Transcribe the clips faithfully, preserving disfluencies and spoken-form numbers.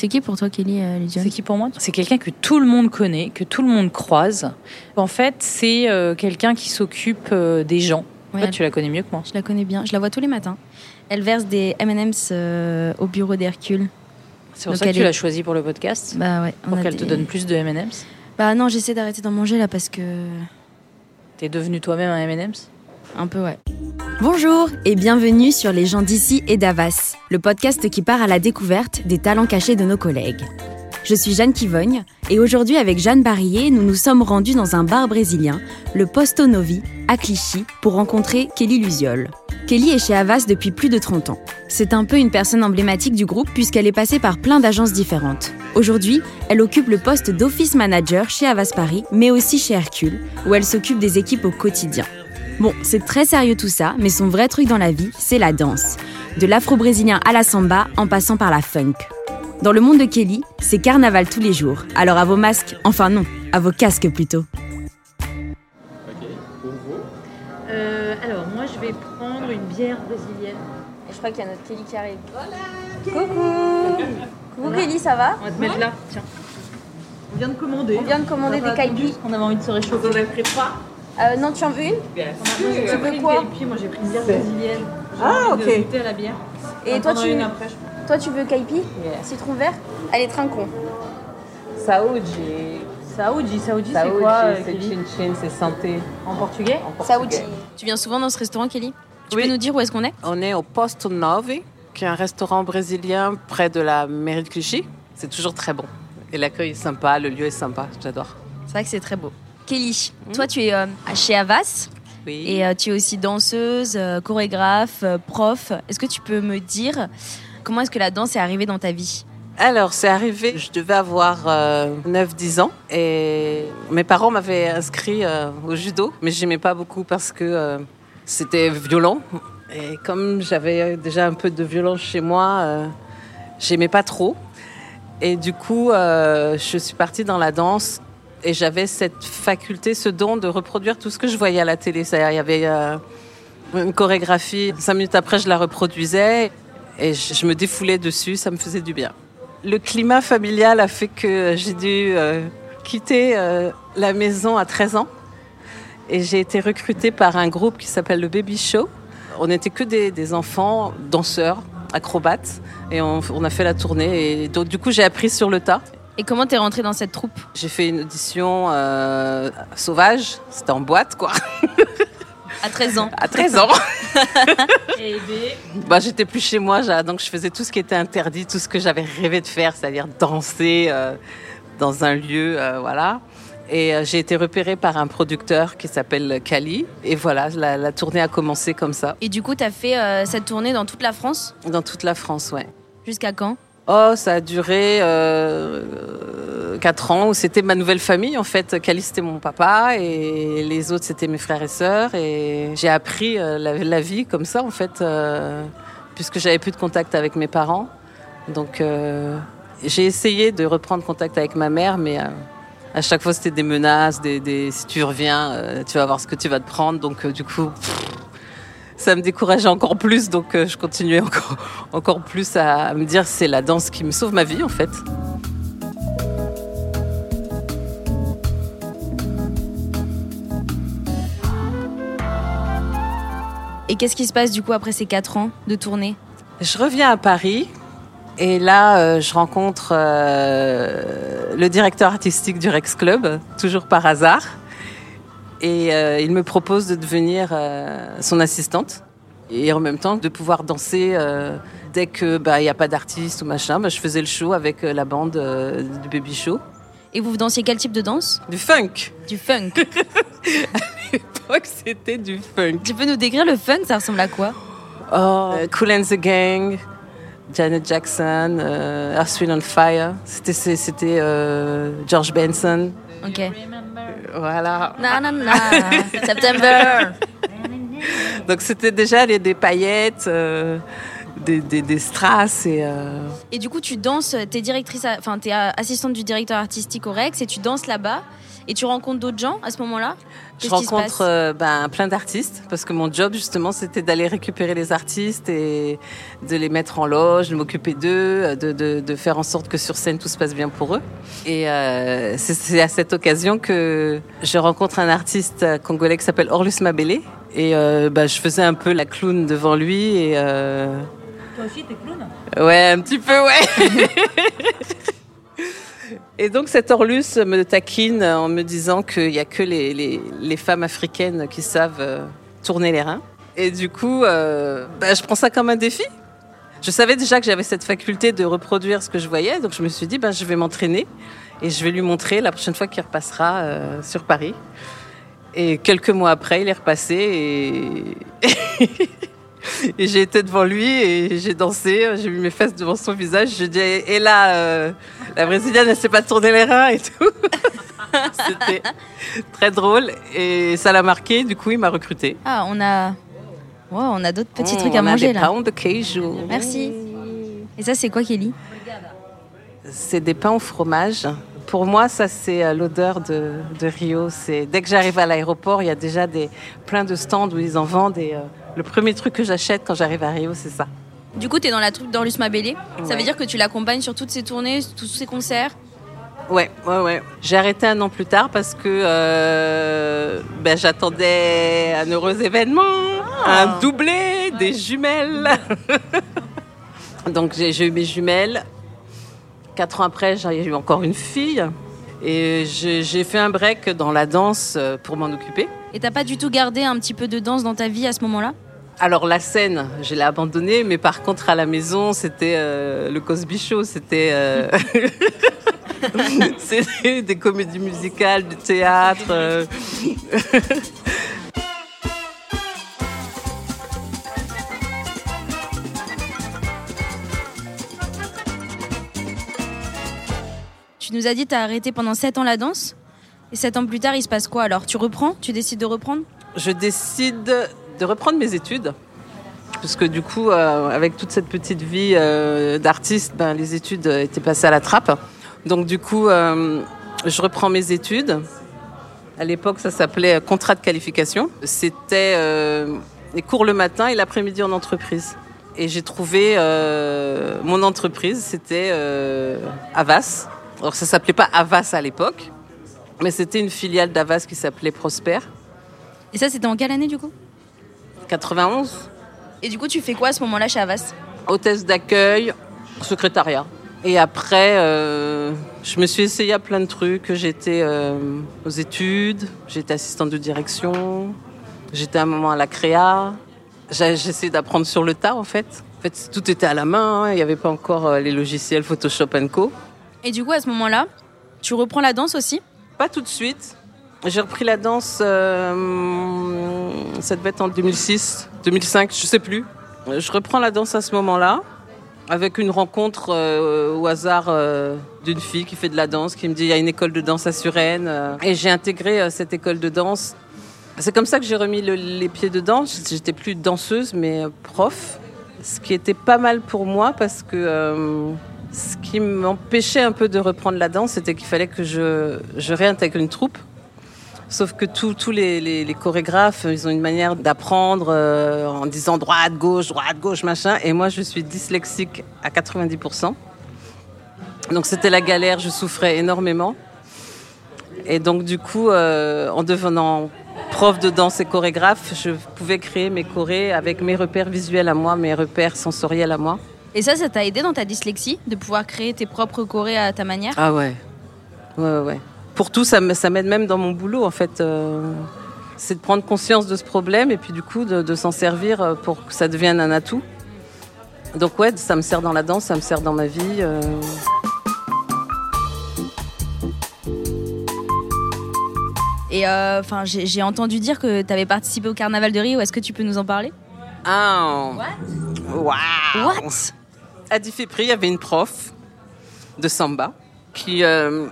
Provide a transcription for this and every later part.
C'est qui pour toi, Kelly euh, Luziole? C'est qui pour moi? C'est quelqu'un que tout le monde connaît, que tout le monde croise. En fait, c'est euh, quelqu'un qui s'occupe euh, des gens. Ouais, en fait, elle... tu la connais mieux que moi. Je la connais bien. Je la vois tous les matins. Elle verse des M and M's euh, au bureau d'Hercule. C'est pour Donc ça que tu est... l'as choisie pour le podcast? Bah ouais. Pour qu'elle des... te donne plus de M and M's? Bah non, j'essaie d'arrêter d'en manger là parce que... T'es devenue toi-même un M and M's? Un peu, ouais. Bonjour et bienvenue sur Les gens d'ici et d'Havas, le podcast qui part à la découverte des talents cachés de nos collègues. Je suis Jeanne Quivogne et aujourd'hui avec Jeanne Barillé, nous nous sommes rendus dans un bar brésilien, le Posto Novi, à Clichy, pour rencontrer Kelly Luziole. Kelly est chez Havas depuis plus de trente ans. C'est un peu une personne emblématique du groupe puisqu'elle est passée par plein d'agences différentes. Aujourd'hui, elle occupe le poste d'office manager chez Havas Paris, mais aussi chez Hercule, où elle s'occupe des équipes au quotidien. Bon, c'est très sérieux tout ça, mais son vrai truc dans la vie, c'est la danse. De l'afro-brésilien à la samba, en passant par la funk. Dans le monde de Kelly, c'est carnaval tous les jours. Alors à vos masques, enfin non, à vos casques plutôt. Ok, pour vous euh, alors moi je vais prendre une bière brésilienne. Et je crois qu'il y a notre Kelly qui arrive. Voilà. Coucou. Coucou Kelly, ça va? On va te mettre là, tiens. On vient de commander. On vient de commander des caïpirinhas. On avait envie de se réchauffer. On a pris trois. Euh, non, tu en veux une? Bien sûr. Moi, tu veux quoi? Puis moi j'ai pris une bière brésilienne. Ah ok. J'ai goûté à la bière. Et toi tu... Une après, je... toi tu veux caipi? Yeah. Citron vert? Allez, trincon. Saúde. Saúde, saúde, c'est quoi? C'est chin chin, c'est santé. En portugais? Saúde. Tu viens souvent dans ce restaurant, Kelly? Tu oui. peux nous dire où est-ce qu'on est? On est au Posto Novi, qui est un restaurant brésilien près de la mairie de Clichy. C'est toujours très bon. Et l'accueil est sympa, le lieu est sympa, j'adore. C'est vrai que c'est très beau. Kelly, mmh. toi tu es euh, chez Havas, oui. et euh, tu es aussi danseuse, euh, chorégraphe, euh, prof. Est-ce que tu peux me dire comment est-ce que la danse est arrivée dans ta vie? Alors c'est arrivé, je devais avoir euh, neuf dix ans et mes parents m'avaient inscrit euh, au judo. Mais je n'aimais pas beaucoup parce que euh, c'était violent. Et comme j'avais déjà un peu de violence chez moi, euh, je n'aimais pas trop. Et du coup, euh, je suis partie dans la danse. Et j'avais cette faculté, ce don de reproduire tout ce que je voyais à la télé. C'est-à-dire, il y avait euh, une chorégraphie. Cinq minutes après, je la reproduisais et je, je me défoulais dessus. Ça me faisait du bien. Le climat familial a fait que j'ai dû euh, quitter euh, la maison à treize ans. Et j'ai été recrutée par un groupe qui s'appelle le Baby Show. On n'était que des, des enfants danseurs, acrobates. Et on, on a fait la tournée. Et donc, du coup, j'ai appris sur le tas. Et comment t'es rentrée dans cette troupe? J'ai fait une audition euh, sauvage, c'était en boîte quoi. À treize ans? À treize ans. Et bah, j'étais plus chez moi, donc je faisais tout ce qui était interdit, tout ce que j'avais rêvé de faire, c'est-à-dire danser euh, dans un lieu, euh, voilà. Et euh, j'ai été repérée par un producteur qui s'appelle Cali. Et voilà, la, la tournée a commencé comme ça. Et du coup, t'as fait euh, cette tournée dans toute la France? Dans toute la France, ouais. Jusqu'à quand? Oh, ça a duré euh, quatre ans, où c'était ma nouvelle famille. En fait, Cali, c'était mon papa, et les autres, c'était mes frères et sœurs. Et j'ai appris euh, la, la vie comme ça, en fait, euh, puisque j'avais plus de contact avec mes parents. Donc, euh, j'ai essayé de reprendre contact avec ma mère, mais euh, à chaque fois, c'était des menaces, des, des, si tu reviens, euh, tu vas voir ce que tu vas te prendre. Donc, euh, du coup... Pff, ça me décourageait encore plus, donc je continuais encore, encore plus à me dire c'est la danse qui me sauve ma vie en fait. Et qu'est-ce qui se passe du coup après ces quatre ans de tournée? Je reviens à Paris et là je rencontre euh, le directeur artistique du Rex Club, toujours par hasard. Et euh, il me propose de devenir euh, son assistante et en même temps de pouvoir danser euh, dès que bah il y a pas d'artiste ou machin. Bah, je faisais le show avec euh, la bande euh, du Baby Show. Et vous vous dansiez quel type de danse? Du funk. Du funk. À l'époque, c'était du funk. Tu peux nous décrire le funk? Ça ressemble à quoi? Oh, uh, Cool and the Gang, Janet Jackson, uh, Earth, Wind and Fire. C'était c'était uh, George Benson. Ok. Voilà. Na, na, na. September. Donc c'était déjà les, des paillettes, euh, des, des, des strass. Et, euh... et du coup, tu danses, t'es directrice, enfin, t'es assistante du directeur artistique au Rex et tu danses là-bas. Et tu rencontres d'autres gens à ce moment-là ? Qu'est-ce Je rencontre euh, ben, plein d'artistes, parce que mon job, justement, c'était d'aller récupérer les artistes et de les mettre en loge, de m'occuper d'eux, de, de, de faire en sorte que sur scène, tout se passe bien pour eux. Et euh, c'est, c'est à cette occasion que je rencontre un artiste congolais qui s'appelle Aurlus Mabélé. Et euh, ben, je faisais un peu la clown devant lui. Et, euh... Toi aussi, t'es clown ? Ouais, un petit peu, ouais. Et donc cet Aurlus me taquine en me disant qu'il n'y a que les, les, les femmes africaines qui savent euh, tourner les reins. Et du coup, euh, bah, je prends ça comme un défi. Je savais déjà que j'avais cette faculté de reproduire ce que je voyais, donc je me suis dit, bah, je vais m'entraîner et je vais lui montrer la prochaine fois qu'il repassera euh, sur Paris. Et quelques mois après, il est repassé et... et j'ai été devant lui et j'ai dansé, j'ai mis mes fesses devant son visage, je dis et là euh, la brésilienne elle sait pas tourner les reins et tout. C'était très drôle et ça l'a marqué, du coup il m'a recrutée. Ah, on a wow, on a d'autres petits oh, trucs à manger là. On a des pão de queijo. Merci. Et ça c'est quoi, Kelly ? C'est des pains au fromage. Pour moi, ça, c'est l'odeur de, de Rio. C'est, dès que j'arrive à l'aéroport, il y a déjà des, plein de stands où ils en vendent. Et, euh, le premier truc que j'achète quand j'arrive à Rio, c'est ça. Du coup, tu es dans la troupe d'Aurlus Mabélé. Ouais. Ça veut dire que tu l'accompagnes sur toutes ses tournées, tous ses concerts ? Ouais, ouais, ouais. J'ai arrêté un an plus tard parce que euh, ben, j'attendais un heureux événement, oh. un doublé, ouais. des jumelles. Donc, j'ai, j'ai eu mes jumelles. Quatre ans après, j'ai eu encore une fille et j'ai, j'ai fait un break dans la danse pour m'en occuper. Et t'as pas du tout gardé un petit peu de danse dans ta vie à ce moment-là ? Alors la scène, je l'ai abandonnée, mais par contre à la maison, c'était euh, le Cosby Show, c'était, euh... c'était des comédies musicales, du théâtre. Euh... Tu nous as dit que tu as arrêté pendant sept ans la danse. Et sept ans plus tard, il se passe quoi alors ? Tu reprends ? Tu décides de reprendre ? Je décide de reprendre mes études. Parce que du coup, euh, avec toute cette petite vie euh, d'artiste, ben, les études étaient passées à la trappe. Donc du coup, euh, je reprends mes études. À l'époque, ça s'appelait contrat de qualification. C'était euh, les cours le matin et l'après-midi en entreprise. Et j'ai trouvé euh, mon entreprise, c'était euh, Havas. Alors, ça s'appelait pas Havas à l'époque, mais c'était une filiale d'Havas qui s'appelait Prosper. Et ça, c'était en quelle année, du coup ? quatre-vingt-onze. Et du coup, tu fais quoi à ce moment-là chez Havas ? Hôtesse d'accueil, secrétariat. Et après, euh, je me suis essayée à plein de trucs. J'étais euh, aux études, j'étais assistante de direction, j'étais à un moment à la créa. J'essayais d'apprendre sur le tas, en fait. En fait, tout était à la main, hein. Il n'y avait pas encore les logiciels Photoshop et co. Et du coup, à ce moment-là, tu reprends la danse aussi ? Pas tout de suite. J'ai repris la danse, euh, ça devait être en deux mille six, deux mille cinq, je ne sais plus. Je reprends la danse à ce moment-là, avec une rencontre euh, au hasard euh, d'une fille qui fait de la danse, qui me dit « il y a une école de danse à Suresnes euh, ». Et j'ai intégré euh, cette école de danse. C'est comme ça que j'ai remis le, les pieds dedans. J'étais plus danseuse, mais prof. Ce qui était pas mal pour moi, parce que... Euh, ce qui m'empêchait un peu de reprendre la danse, c'était qu'il fallait que je, je réintègre une troupe. Sauf que tous les, les, les chorégraphes, ils ont une manière d'apprendre euh, en disant droite, gauche, droite, gauche, machin. Et moi, je suis dyslexique à quatre-vingt-dix pour cent. Donc, c'était la galère, je souffrais énormément. Et donc, du coup, euh, en devenant prof de danse et chorégraphe, je pouvais créer mes chorés avec mes repères visuels à moi, mes repères sensoriels à moi. Et ça, ça t'a aidé dans ta dyslexie, de pouvoir créer tes propres chorés à ta manière ? Ah ouais, ouais, ouais. Pour tout, ça m'aide même dans mon boulot, en fait. Euh, c'est de prendre conscience de ce problème et puis du coup, de, de s'en servir pour que ça devienne un atout. Donc ouais, ça me sert dans la danse, ça me sert dans ma vie. Euh... Et euh, j'ai, j'ai entendu dire que t'avais participé au Carnaval de Rio. Est-ce que tu peux nous en parler ? Ah. What ? Wow. What ? À Diffépri, il y avait une prof de samba qui euh,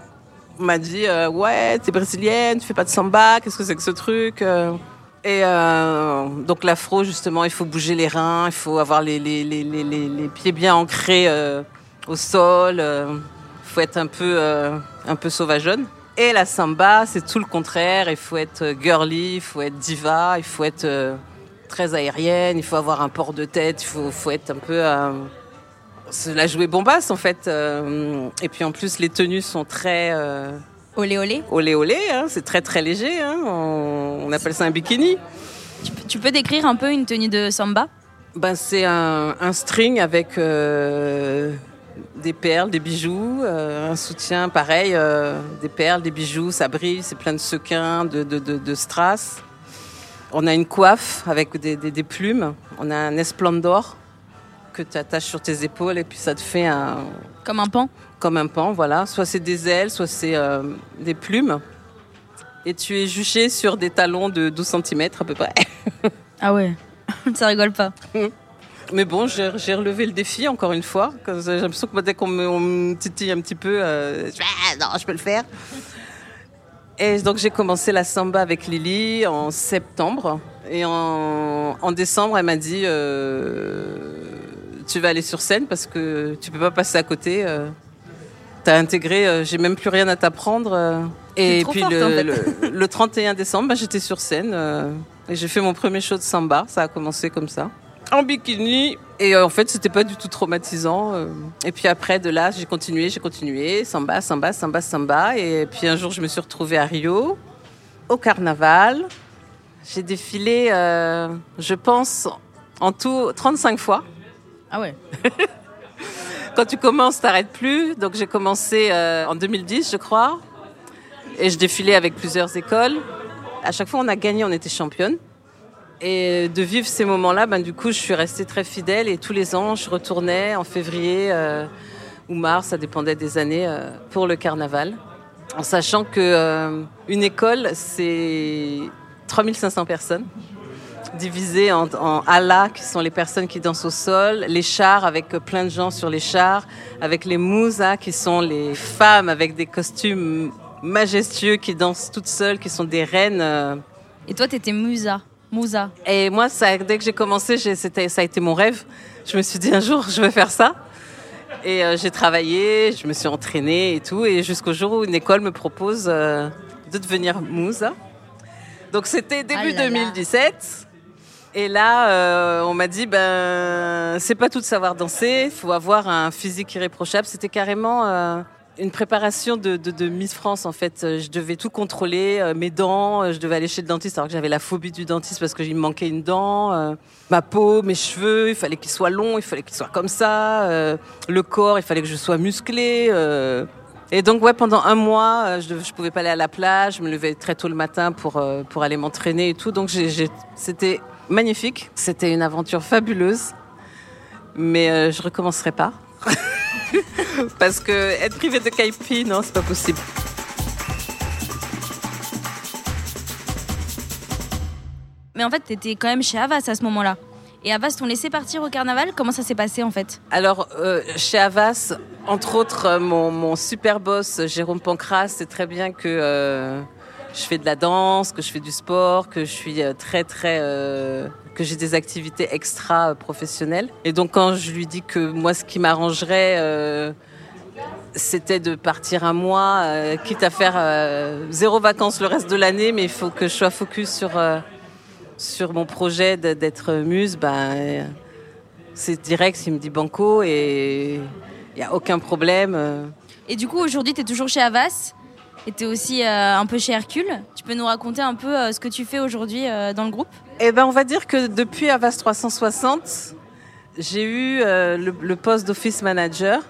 m'a dit euh, « Ouais, t'es brésilienne, tu fais pas de samba, qu'est-ce que c'est que ce truc ?» Et euh, donc l'afro, justement, il faut bouger les reins, il faut avoir les, les, les, les, les, les pieds bien ancrés euh, au sol, euh, faut être un peu, euh, un peu sauvageonne. Et la samba, c'est tout le contraire, il faut être girly, il faut être diva, il faut être euh, très aérienne, il faut avoir un port de tête, il faut, faut être un peu... Euh, se la jouer bombasse, en fait. Euh, et puis en plus, les tenues sont très... Euh, Olé olé. Olé olé, hein, c'est très très léger, hein, on, on appelle ça un bikini. Tu, tu peux décrire un peu une tenue de samba ? Ben, c'est un, un string avec euh, des perles, des bijoux, euh, un soutien pareil, euh, des perles, des bijoux, ça brille, c'est plein de sequins, de, de, de, de strass. On a une coiffe avec des, des, des plumes, on a un esplendor que tu attaches sur tes épaules et puis ça te fait un... Comme un pan ? Comme un pan, voilà. Soit c'est des ailes, soit c'est euh, des plumes. Et tu es juché sur des talons de douze centimètres à peu près. Ah ouais, ça rigole pas. Mais bon, j'ai, j'ai relevé le défi encore une fois. J'ai l'impression que dès qu'on me, on me titille un petit peu, euh, je, ah, non, je peux le faire. Et donc j'ai commencé la samba avec Lily en septembre. Et en, en décembre, elle m'a dit... Euh, tu vas aller sur scène parce que tu peux pas passer à côté. Euh, t'as intégré, euh, j'ai même plus rien à t'apprendre. Euh, et puis forte, le, en fait. le, le trente et un décembre, bah, j'étais sur scène euh, et j'ai fait mon premier show de samba. Ça a commencé comme ça, en bikini. Et euh, en fait, c'était pas du tout traumatisant. Euh. Et puis après, de là, j'ai continué, j'ai continué. Samba, samba, samba, samba. Et puis un jour, je me suis retrouvée à Rio, au carnaval. J'ai défilé, euh, je pense, en tout trente-cinq fois. Ah ouais. Quand tu commences, t'arrêtes plus. Donc j'ai commencé euh, en deux mille dix, je crois. Et je défilais avec plusieurs écoles. À chaque fois, on a gagné, on était championne. Et de vivre ces moments-là, ben, du coup, je suis restée très fidèle. Et tous les ans, je retournais en février euh, ou mars, ça dépendait des années, euh, pour le carnaval. En sachant qu'une euh, école, c'est trois mille cinq cents personnes. Divisé en, en alas, qui sont les personnes qui dansent au sol, les chars avec plein de gens sur les chars, avec les mousas, qui sont les femmes avec des costumes majestueux, qui dansent toutes seules, qui sont des reines. Et toi, t'étais musa, mousa. Et moi, ça, dès que j'ai commencé, j'ai, c'était, ça a été mon rêve. Je me suis dit, un jour, je vais faire ça. Et euh, j'ai travaillé, je me suis entraînée et tout, et jusqu'au jour où une école me propose euh, de devenir mousa. Donc, c'était début ah là deux mille dix-sept. Là. Et là, euh, on m'a dit, ben, c'est pas tout de savoir danser, il faut avoir un physique irréprochable. C'était carrément euh, une préparation de, de, de Miss France, en fait. Je devais tout contrôler, euh, mes dents, je devais aller chez le dentiste, alors que j'avais la phobie du dentiste parce qu'il me manquait une dent, euh, ma peau, mes cheveux, il fallait qu'ils soient longs, il fallait qu'ils soient comme ça, euh, le corps, il fallait que je sois musclée. Euh. Et donc, ouais, pendant un mois, je ne pouvais pas aller à la plage, je me levais très tôt le matin pour, euh, pour aller m'entraîner et tout. Donc, j'ai, j'ai, c'était... magnifique, c'était une aventure fabuleuse, mais euh, je recommencerai pas parce que être privée de caipi, non, c'est pas possible. Mais en fait, t'étais quand même chez Havas à ce moment-là. Et Havas t'ont laissé partir au carnaval. Comment ça s'est passé en fait ? Alors euh, chez Havas, entre autres, mon, mon super boss Jérôme Pancras, c'est très bien que. Euh, Je fais de la danse, que je fais du sport, que je suis très très euh, que j'ai des activités extra professionnelles. Et donc quand je lui dis que moi ce qui m'arrangerait euh, c'était de partir un mois, euh, quitte à faire euh, zéro vacances le reste de l'année, mais il faut que je sois focus sur euh, sur mon projet d'être muse, bah c'est direct, il me dit banco et il y a aucun problème. Et du coup aujourd'hui tu es toujours chez Havas ? Et tu es aussi euh, un peu chez Hercule. Tu peux nous raconter un peu euh, ce que tu fais aujourd'hui euh, dans le groupe ? Eh ben, on va dire que depuis Havas trois cent soixante, j'ai eu euh, le, le poste d'office manager,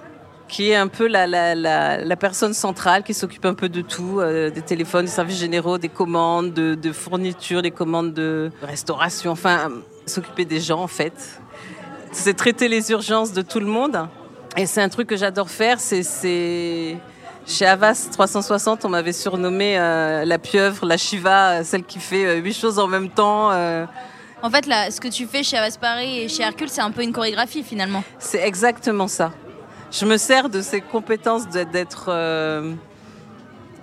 qui est un peu la, la, la, la personne centrale qui s'occupe un peu de tout, euh, des téléphones, des services généraux, des commandes, de, de fournitures, des commandes de restauration, enfin, euh, s'occuper des gens en fait. C'est traiter les urgences de tout le monde. Et c'est un truc que j'adore faire, c'est... c'est... Chez Havas trois cent soixante, on m'avait surnommée euh, la pieuvre, la Shiva, celle qui fait euh, huit choses en même temps. Euh... En fait, là, ce que tu fais chez Havas Paris et chez Hercule, c'est un peu une chorégraphie finalement. C'est exactement ça. Je me sers de ces compétences de, d'être euh,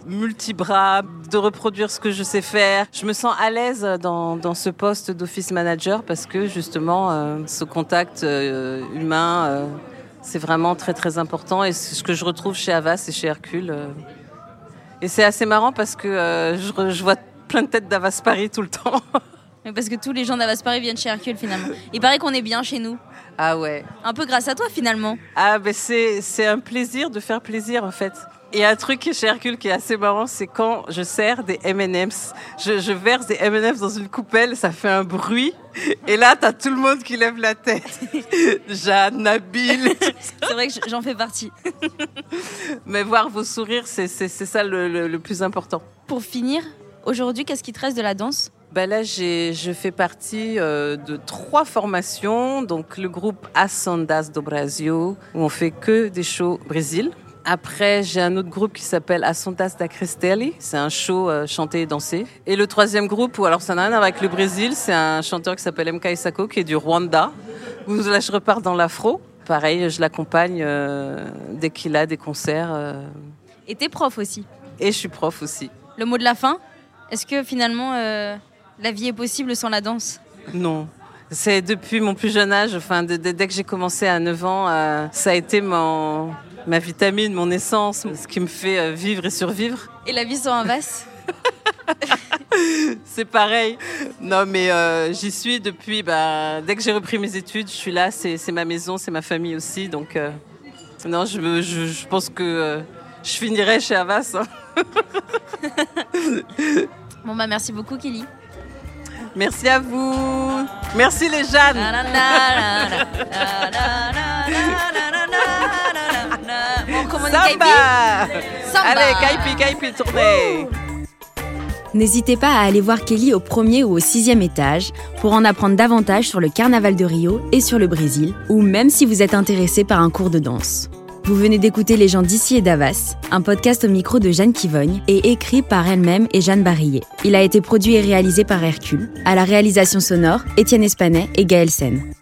multi-bras, de reproduire ce que je sais faire. Je me sens à l'aise dans, dans ce poste d'office manager parce que justement, euh, ce contact euh, humain, euh, c'est vraiment très très important. Et c'est ce que je retrouve chez Havas et chez Hercule. Euh. Et c'est assez marrant parce que euh, je, je vois plein de têtes d'Havas Paris tout le temps. Parce que tous les gens d'Havas Paris viennent chez Hercule finalement. Il paraît qu'on est bien chez nous. Ah ouais. Un peu grâce à toi finalement. Ah ben c'est, c'est un plaisir de faire plaisir en fait. Et un truc chez Hercule qui est assez marrant, c'est quand je sers des M and M's. Je, je verse des M and M's dans une coupelle, ça fait un bruit. Et là, t'as tout le monde qui lève la tête. Jeanne, Nabil. C'est vrai que j'en fais partie. Mais voir vos sourires, c'est, c'est, c'est ça le, le, le plus important. Pour finir, aujourd'hui, qu'est-ce qui te reste de la danse ? Ben là, j'ai, je fais partie euh, de trois formations. Donc, le groupe Ascendas do Brasil, où on fait que des shows Brésil. Après, j'ai un autre groupe qui s'appelle Asontas da Cristeli. C'est un show euh, chanté et dansé. Et le troisième groupe, où alors ça n'a rien à voir avec le Brésil, c'est un chanteur qui s'appelle M K Sako, qui est du Rwanda. Où là, je repars dans l'afro. Pareil, je l'accompagne euh, dès qu'il a des concerts. Euh... Et t'es prof aussi. Et je suis prof aussi. Le mot de la fin, est-ce que finalement... Euh... La vie est possible sans la danse ? Non. C'est depuis mon plus jeune âge, enfin, de, de, dès que j'ai commencé à neuf ans, euh, ça a été mon, ma vitamine, mon essence, ce qui me fait vivre et survivre. Et la vie sans Havas ? C'est pareil. Non, mais euh, j'y suis depuis... Bah, dès que j'ai repris mes études, je suis là, c'est, c'est ma maison, c'est ma famille aussi. Donc, euh, non, je, je, je pense que euh, je finirai chez Havas. Hein. Bon, bah, merci beaucoup, Kelly. Merci à vous. Merci les Jeannes. Samba. Samba. Allez, caïpi, caïpi, tournez. N'hésitez pas à aller voir Kelly au premier ou au sixième étage pour en apprendre davantage sur le Carnaval de Rio et sur le Brésil, ou même si vous êtes intéressé par un cours de danse. Vous venez d'écouter Les gens d'ici et d'Havas, un podcast au micro de Jeanne Quivogne et écrit par elle-même et Jeanne Barillé. Il a été produit et réalisé par Hercule, à la réalisation sonore, Etienne Espannet et Gaëlle Senn.